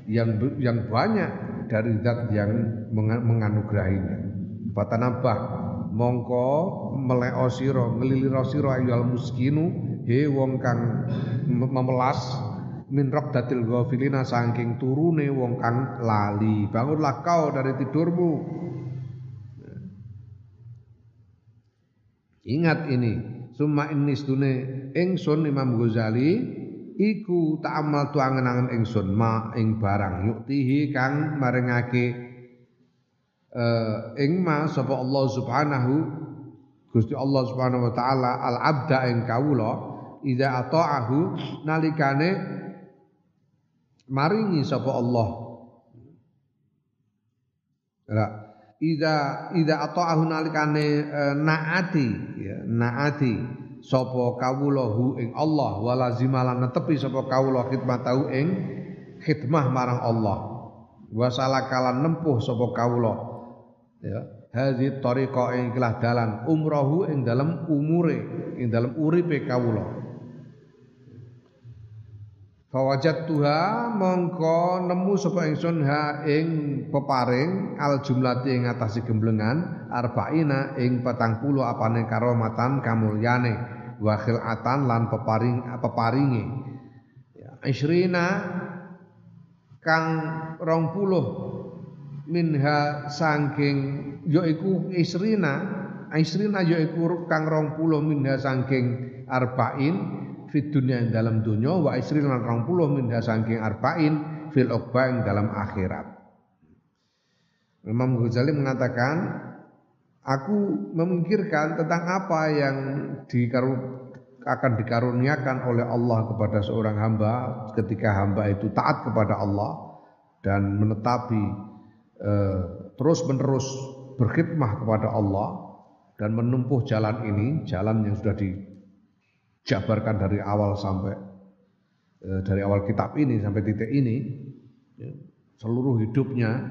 yang banyak dari zat yang menganugerahinya. Fatanabah mongko meleo sira ngelilira sira ayul muskinu he wong kang memelas min raqdatil ghafilina saking turune wong kang lali. Bangunlah kau dari tidurmu. Ingat ini, summa innistune ingsun Imam Ghazali iku ta'amal tuangan-angan ingsun ma ing barang yuktihi kang maringake ing ma sapa Allah Subhanahu Gusti Allah Subhanahu wa taala al abda ing kawula idza ata'ahu nalikane maringi sapa Allah idza ata'ahu nalikane naati ya naati sapa kawulahu ing Allah walazimalan netepi sapa kawula khidmatahu ing khidmah marang Allah wasalakalan nempuh sapa kawula ya hadhi tariqa ing kelah dalan umrahu ing dalem umure ing dalem uripe kawula fawajattuha mongko nemu sapa ingsun ha ing peparing al jumlati ing atase gemblengan arba'ina ing 40 apane karomatan kamulyane wa khilatan lan peparinge ya isrina kang 20 minha saking yaiku isrina yaiku kang 20 minha saking arba'in fid dunya dalam dunya wa isrina 20 minha saking arba'in fil uqba dalam akhirat. Imam Ghazali mengatakan, aku memikirkan tentang apa yang akan dikaruniakan oleh Allah kepada seorang hamba ketika hamba itu taat kepada Allah dan menetapi terus-menerus berkhidmah kepada Allah dan menempuh jalan ini, jalan yang sudah jabarkan dari awal sampai dari awal kitab ini sampai titik ini, seluruh hidupnya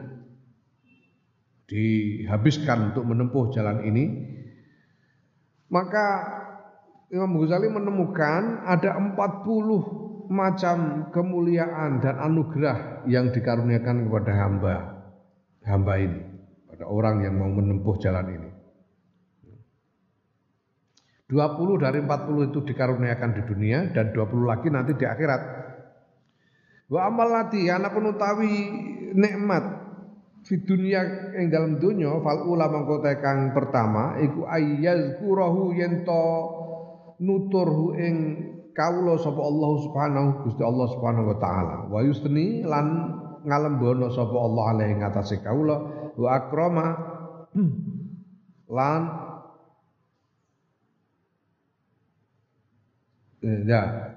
dihabiskan untuk menempuh jalan ini, maka Imam Ghazali menemukan ada 40 macam kemuliaan dan anugerah yang dikaruniakan kepada hamba ini, pada orang yang mau menempuh jalan ini. 20 dari 40 itu dikaruniakan di dunia dan 20 lagi nanti di akhirat. Wa amal lati ana punutawi nikmat fi dunia ing dalam dunya fal ulama kota kang pertama iku ayyazkurahu yanto nuturhu ing kawula sapa Allah Subhanahu Gusti Allah Subhanahu wa taala wa yusni lan ngalembono sapa Allah alaihi ngatasé kawula wa akrama lan nah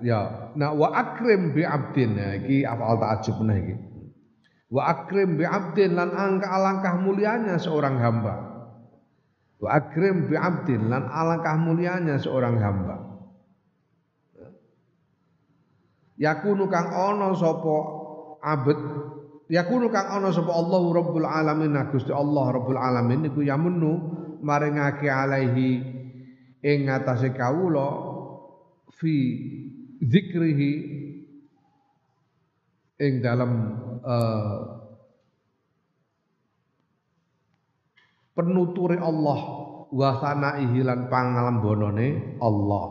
wa akrim bi abdin iki afal ta'ajub nah iki wa akrim bi abdin lan angka alangkah mulianya seorang hamba wa akrim bi abdin lan alangkah mulianya seorang hamba yakunu kang ana sapa abet yakunu kang ana sapa Allahu Rabbul Alamin Gusti Allah Rabbul Alamin iku yamunnu maringake alaihi ing ngatasé kawula fi dzikrihi ing dalam penuturi Allah wa sanaihi lan pangalembonone Allah.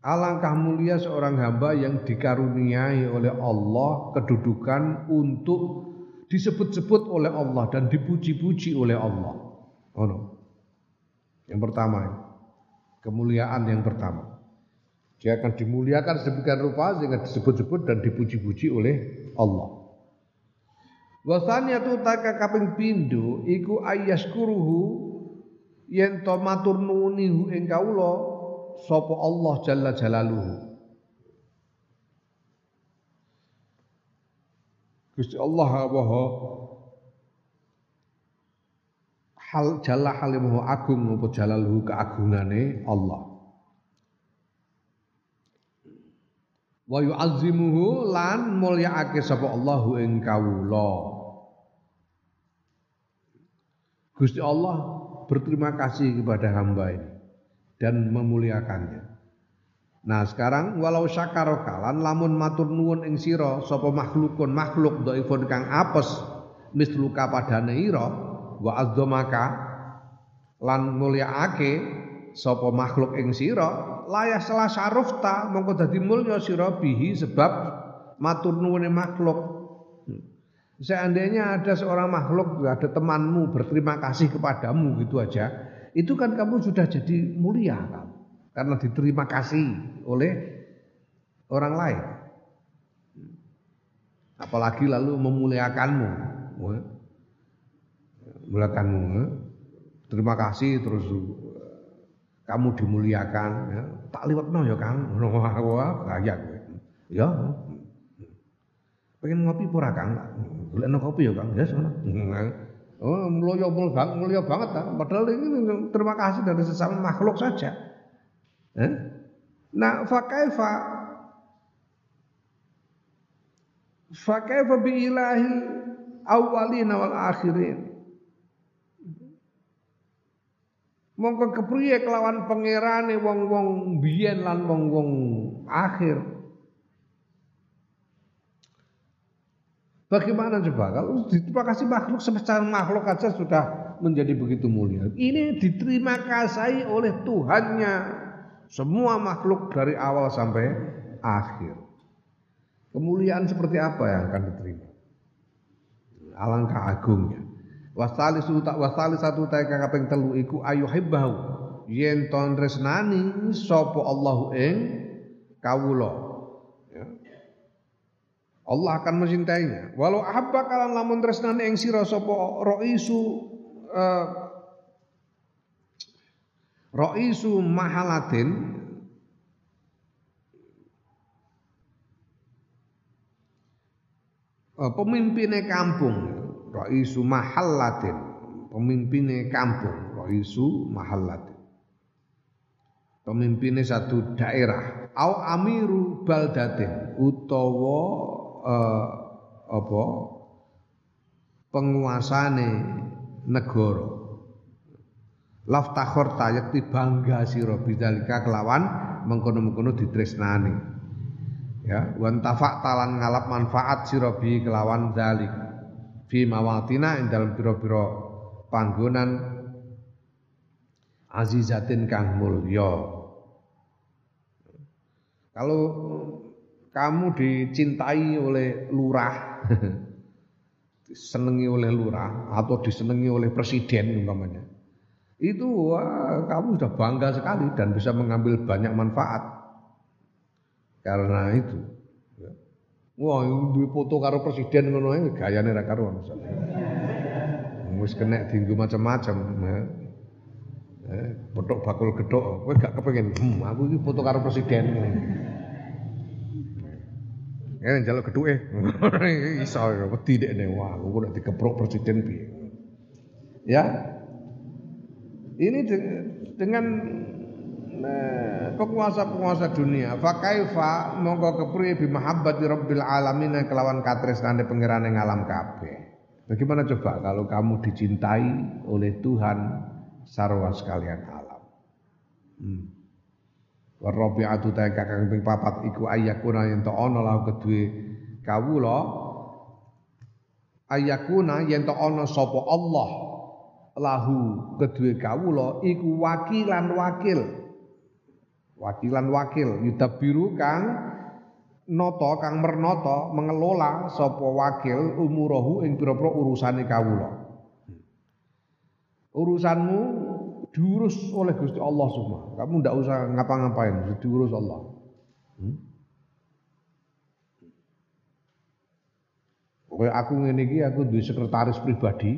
Alangkah mulia seorang hamba yang dikaruniai oleh Allah kedudukan untuk disebut-sebut oleh Allah dan dipuji-puji oleh Allah. Oh no. Yang pertama, kemuliaan yang pertama. Dia akan dimuliakan sedemikian rupa sehingga disebut-sebut dan dipuji-puji oleh Allah. Wasanya tu taka kaping pindho iku ayyaskuruhu yen to matur nuwunihu ing kawula sapa Allah jalla jalaluhu. Gusti Allah waha hal jalla halimuhu agung apa jalaluhu keagungane Allah wa yu'azzimuhu lan mulyaake sapa Allahu ing kawula. Gusti Allah berterima kasih kepada hamba ini dan memuliakannya. Nah sekarang walau syakarokalan lamun matur nuwun ing sira sapa makhlukun makhluk dhaifun kang apes misluka padane ira wa azzamaka lan mulyaake sapa makhluk ing sira layah salah sarufta mongko dadi mulya sira bihi sebab matur nuwune makhluk. Seandainya ada seorang makhluk, ada temanmu berterima kasih kepadamu gitu aja, itu kan kamu sudah jadi mulia kan? Karena diterima kasih oleh orang lain, apalagi lalu memuliakanmu, terima kasih terus kamu dimuliakan, ya. Tak liwatno ya Kang, kaya kowe, ya, pengen ngopi pura Kang, golekno kopi ya Kang, ya sono, oh mulia banget, padahal ini terima kasih dari sesama makhluk saja. Nah, fakaifa bi ilahi awwalina wal akhirin. Mongko kepriye kelawan pangerane wong-wong biyen lan wong-wong akhir. Bagaimana coba kalau diterima kasih makhluk semesta makhluk aja sudah menjadi begitu mulia. Ini diterima kasih oleh Tuhannya. Semua makhluk dari awal sampai akhir. Kemuliaan seperti apa yang akan diterima? Alangkah agungnya. Wasali satu taika kaping telu iku ayuhibbahu yen ton resnani sapa Allahu ing kawula. Allah akan mencintainya. Walau ahabba kalan lamun resnani ing sira sapa raisu Ra'isu mahalatin pemimpine kampung, Ra'isu mahalatin pemimpinnya kampung, raisu mahallat, pemimpinnya satu daerah, au amiru baldatin, utawa apa penguasane negara. Laftakhorta yakti bangga sira bidzalika kelawan mengkono-mengkono ditresnani. Ya, wan tafa talan ngalap manfaat sira bi kelawan dzalik. Fi mawatina ing dalem pira-pira panggonan azizatin kang mulya. Kalau kamu dicintai oleh lurah, disenangi oleh lurah atau disenangi oleh presiden umpamanya, itu kamu sudah bangga sekali dan bisa mengambil banyak manfaat karena itu. Wah, duwe foto karo presiden ngono ae gayane ra karuan. Wis kena dienggo macam-macam. Petuk bakul gedhok, kowe gak kepengin aku iki foto karo presiden. Kan njaluk gedhuke. Iso wedi dekne, wah aku nek dikeprok presiden piye. Ya. Ini dengan penguasa-penguasa dunia, fa kaifa mongko kepriye bi mahabbati rabbil alamin kelawan katresnane pangerane alam kabeh. Bagaimana coba kalau kamu dicintai oleh Tuhan sarwa sekalian alam. Wa rabi'atu ta kakang ping papat iku ayakuna yen to ana la kedue kawula ayakuna yen to ana sapa Allah lahu kedue kawula iku wakilan wakil. Wakilan wakil yudabbiru kang nata kang mernata mengelola sapa wakil umurahu ing pira-pira urusane kawula. Urusanmu diurus oleh Gusti Allah semua. Kamu tidak usah ngapa-ngapain, diurus Allah. Pokoknya aku ngene iki, aku duwe sekretaris pribadi.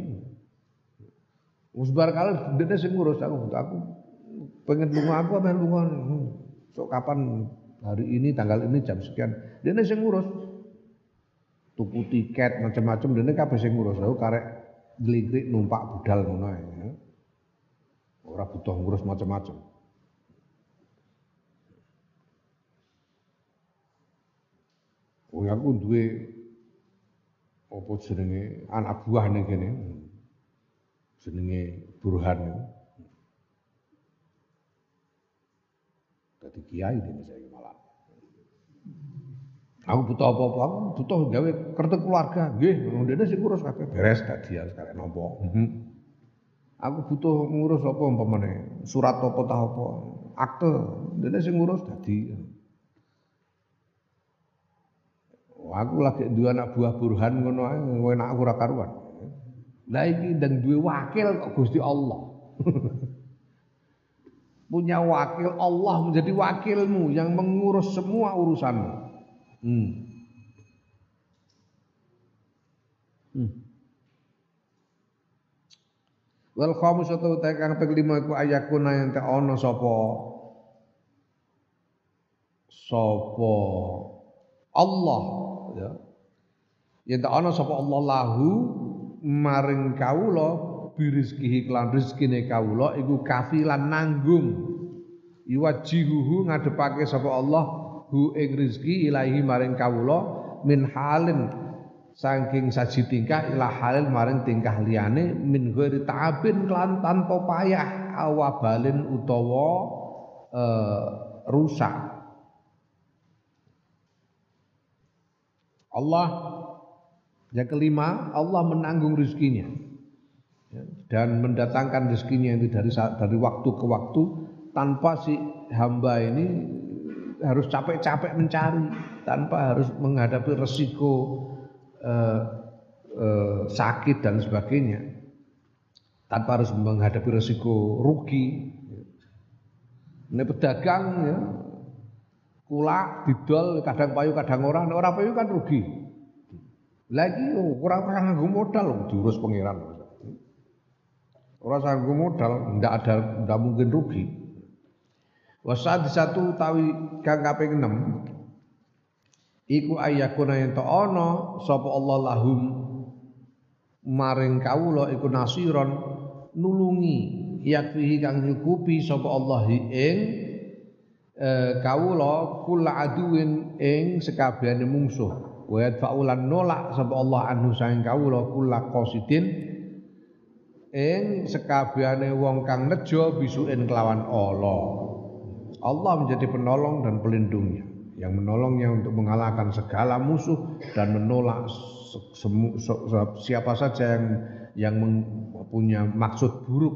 Musbar kali dene sing ngurus aku pengen lunga aku ben lunga. Sok kapan hari ini tanggal ini jam sekian. Dene sing ngurus. Tuku tiket macam-macam dene kabeh sing ngurus. Aku karek nglingkrik numpak budal ngono ae. Ora butuh ngurus macam-macam. Wong aku duwe apa jenenge anak buah ning kene. Jenenge Burhan. Dadi kiai dene saiki malah. Aku butuh apa-apa, aku butuh gawe kertu keluarga. Nggih, ndene sing ngurus kabeh beres dadi arek nopo. Aku butuh ngurus apa umpamane, surat apa ta apa, akte, dene sing ngurus dadi. Aku lagi duwe anak buah Burhan ngono ae, enak aku ora karuan. Lah iki ndang duwe wakil kok Gusti Allah. Punya wakil Allah menjadi wakilmu yang mengurus semua urusanmu. Wal khamis atau kang ping 5 iku ayakuna yen ta ana sapa Allah ya. Yen ta ana sapa Allah lahu maring kawula birizkihi lan rezekine kawula iku kafilan nanggung. Iwajihuhu ngadepake sapa Allah hu ing rezeki ilahi maring kawula min halin sangking saji tingkah ilah halil maring tingkah liyane min ghairi ta'abin kelan tanpa payah awabalin utawa rusak. Allah yang kelima, Allah menanggung rezekinya dan mendatangkan rezekinya itu dari waktu ke waktu tanpa si hamba ini harus capek-capek mencari, tanpa harus menghadapi resiko sakit dan sebagainya, tanpa harus menghadapi resiko rugi. Ini pedagang ya, kulak didol kadang payu kadang orang payu kan rugi. Lagi orang nganggo modal diurus pengiran, orang nganggo modal ndak mungkin rugi. Wasad satu tawi kang kaping 6 iku ayakuna yen ta ana sapa Allah lahum maring kawula iku nasiron nulungi yakfihi kang nyukupi sapa Allah ing kawula kul aduwin ing sekabehane mungsuh wa faulan nolak sapa Allah anhu saking kawula kul qasidin ing sekabehane wong kang nejo bisuken kelawan Allah. Allah menjadi penolong dan pelindungnya yang menolongnya untuk mengalahkan segala musuh dan menolak siapa saja yang punya maksud buruk,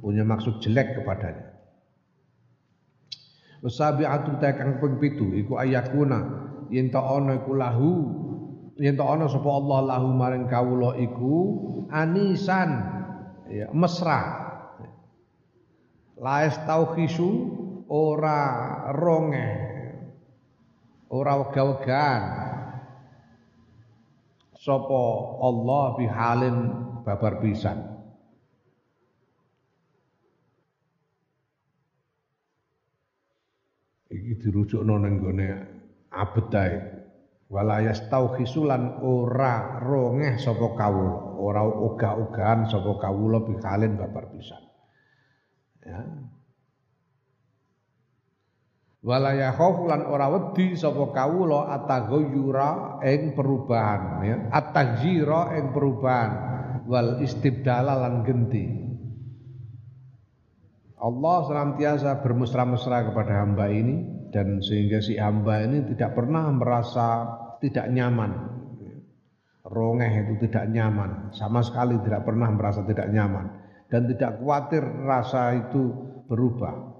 punya maksud jelek kepadanya. Wasabi'atu takang pengpitu iku ayakuna yen ta ana iku lahu yen ta ana sapa Allah lahu maring kawula iku anisan ya mesra. Laes tauhisu ora ronge ora wega-wegan sapa Allah bihalin babar pisan. Iki dirujukno nang gone abet ae. Walayas tauhisulan ora rongeh sapa kawula, ora ogah-ogahan sapa kawula bikalen babar pisan. Ya. Walaya khofulan ora wedi sapa kawula ataghayyura ing perubahan ya, ataghyira ing perubahan wal istibdala lan genti. Allah senantiasa bermesra-mesra kepada hamba ini dan sehingga si hamba ini tidak pernah merasa tidak nyaman. Rongeh itu tidak nyaman, sama sekali tidak pernah merasa tidak nyaman dan tidak khawatir rasa itu berubah.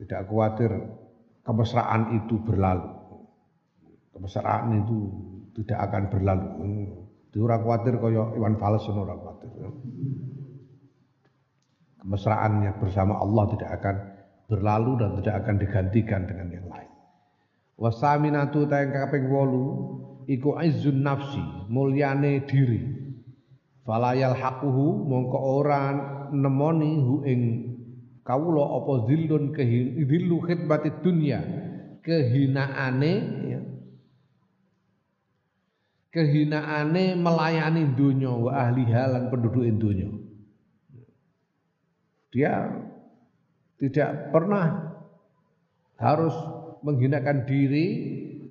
Tidak khawatir kemesraan itu berlalu. Kemesraan itu tidak akan berlalu. Ora khawatir kaya Ivan Fals ora khawatir. Kemesraannya bersama Allah tidak akan berlalu dan tidak akan digantikan dengan yang lain. Wasaminatu ta kaping 8 iku izzun nafsi, mulyane diri. Falayal haquhu mongko ora nemoni hu ing kawula apa dzillun dzillu khidmatid dunya, kehinaane ya. Kehinaane melayani dunya wa ahliha lan penduduk dunya. Dia tidak pernah harus menghinakan diri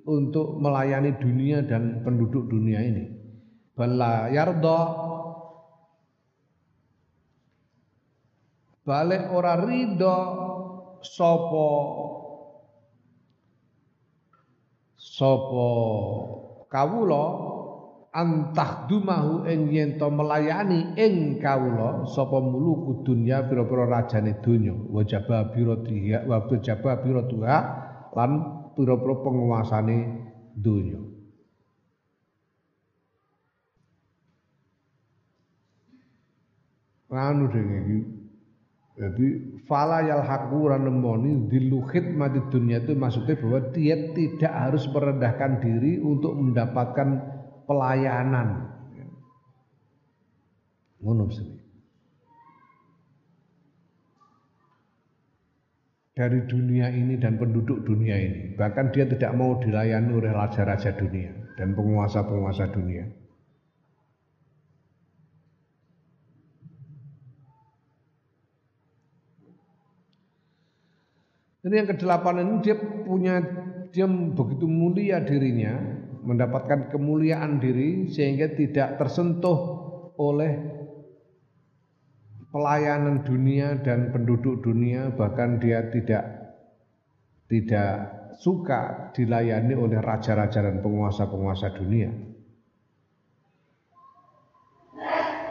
untuk melayani dunia dan penduduk dunia ini. Bala yarda balik ora ridho sopo kawula antahdumahu ing yen to melayani ing kawula sapa muluku dunya pira-pira rajane donya wajaba biratiha wa wajaba biratuha lan pira-pira penguasane donya. Anu dene iki dadi fala yal haqura nemoni diluhit mati dunia itu maksudnya bahwa dia tidak harus merendahkan diri untuk mendapatkan pelayanan ngono sini. Dari dunia ini dan penduduk dunia ini, bahkan dia tidak mau dilayani oleh raja-raja dunia dan penguasa-penguasa dunia. Ini yang ke-8 ini dia begitu mulia dirinya. Mendapatkan kemuliaan diri sehingga tidak tersentuh oleh pelayanan dunia dan penduduk dunia, bahkan dia tidak suka dilayani oleh raja-raja dan penguasa-penguasa dunia.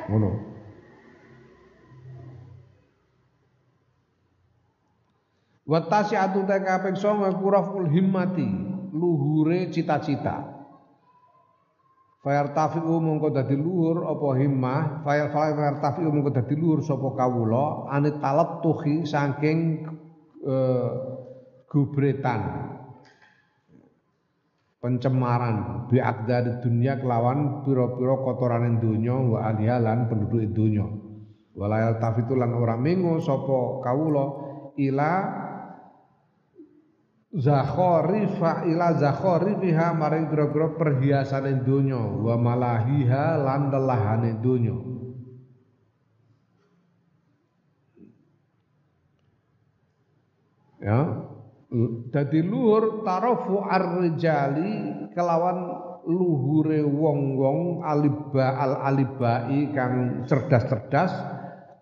Ngono. Wa tasi'atu takaping 9 kuraful himmati luhure cita-cita. Fayar tafi'u mongko dadi luhur apa himmah, fayar tafi'u mongko dadi luhur sapa kawula anit talattuhi saking gubretan pencemaran bi'aqdad dunya kelawan pira-pira kotorane donya wa alihalan penduduk donya. Walayal tafitu lan ora mengo sapa kawula ila zakhorifa ila zakhorifiha maring grogro perhiasane donya wa malahiha lan delahane donya Ya. Dadi luhur tarofu ar-rijali kelawan luhure wong-wong aliba al-alibai kang cerdas-cerdas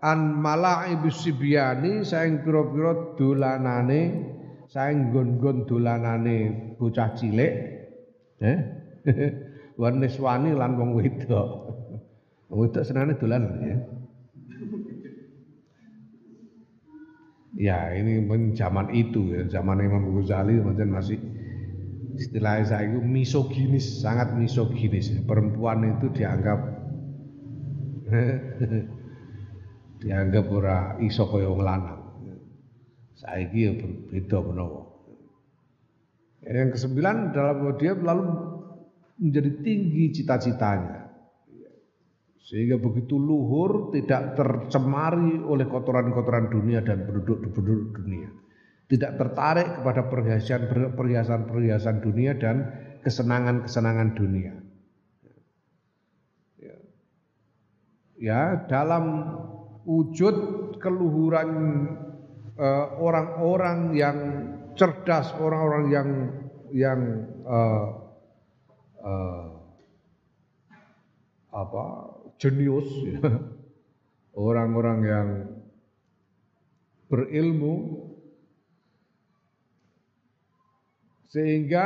an malaibis sibyani saing pira-pira dolanane saing nggon-nggon dolanane bocah cilik waniswani lan wong wedok. Wong wedok senane dolan ya. Ya ini zaman itu ya, zaman Imam Ghazali masih istilah saya itu misoginis, sangat misoginis. Perempuan itu dianggap dianggap ora iso kaya wong lanang. Saiki ya beda menawa. Yang kesembilan dalam dia lalu menjadi tinggi cita-citanya. Sehingga begitu luhur tidak tercemari oleh kotoran-kotoran dunia dan penduduk-penduduk dunia. Tidak tertarik kepada perhiasan-perhiasan dunia dan kesenangan-kesenangan dunia. Ya, dalam wujud keluhuran orang-orang yang cerdas, orang-orang yang jenius, orang-orang yang berilmu, sehingga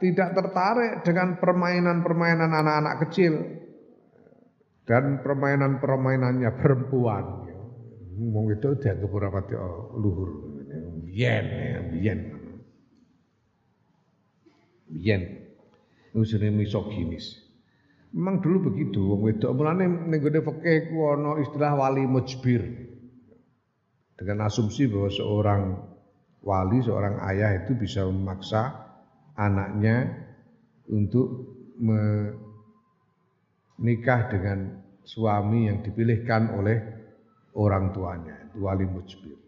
tidak tertarik dengan permainan-permainan anak-anak kecil dan permainan-permainannya perempuan. Ngomong itu dianggap berarti luhur. Bien. Usune misoginis. Memang dulu begitu, wong wedok mulane ning gone fikih ku ana istilah wali mujbir. Dengan asumsi bahwa seorang wali, seorang ayah itu bisa memaksa anaknya untuk menikah dengan suami yang dipilihkan oleh orang tuanya, itu wali mujbir.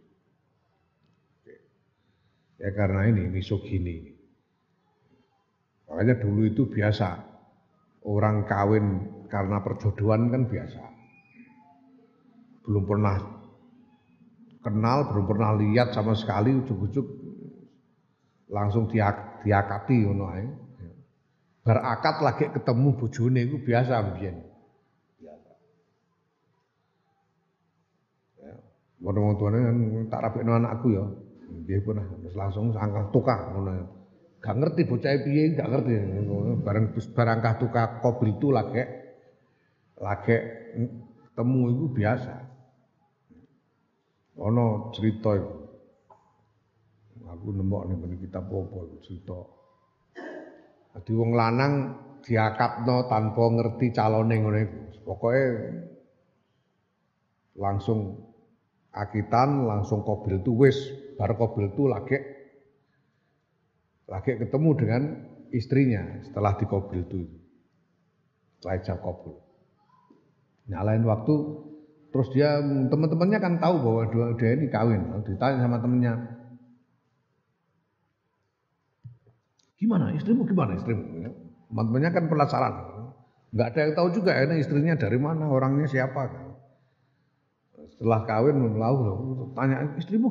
Ya karena ini misogini. Makanya dulu itu biasa. Orang kawin karena perjodohan kan biasa. Belum pernah kenal, belum pernah lihat sama sekali, ujug-ujug langsung diakati ngono ae. Berakat lagi ketemu bojone iku biasa mbiyen. Biasa. Ya, wong tuane kan tak rabekno anakku ya. Nggih punah langsung angkat tukah ngono. Gak ngerti bocah piye, gak ngerti. Barangkah tukah kobil itu lagi temu itu biasa. Ono cerita itu. Aku nembok nih bener kita bobo cerita. Jadi wong lanang diakatno tanpa ngerti calone ngono iku. Pokoke langsung akitan, langsung kobil itu wis. Bar kobil itu lagi ketemu dengan istrinya setelah dikobil itu, setelah ijab kabul. Nyalain waktu, terus dia teman-temannya kan tahu bahwa dia ini kawin. Ditanya sama temannya, gimana istrimu? Teman-temannya kan penasaran, nggak ada yang tahu juga ini istrinya dari mana, orangnya siapa. Setelah kawin lalu tanya istrimu?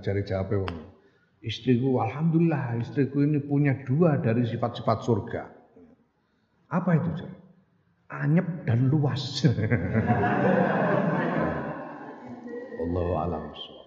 Cari jawabnya. Istriku, alhamdulillah, istriku ini punya dua dari sifat-sifat surga. Apa itu? Anyep dan luas. Allahu a'lam.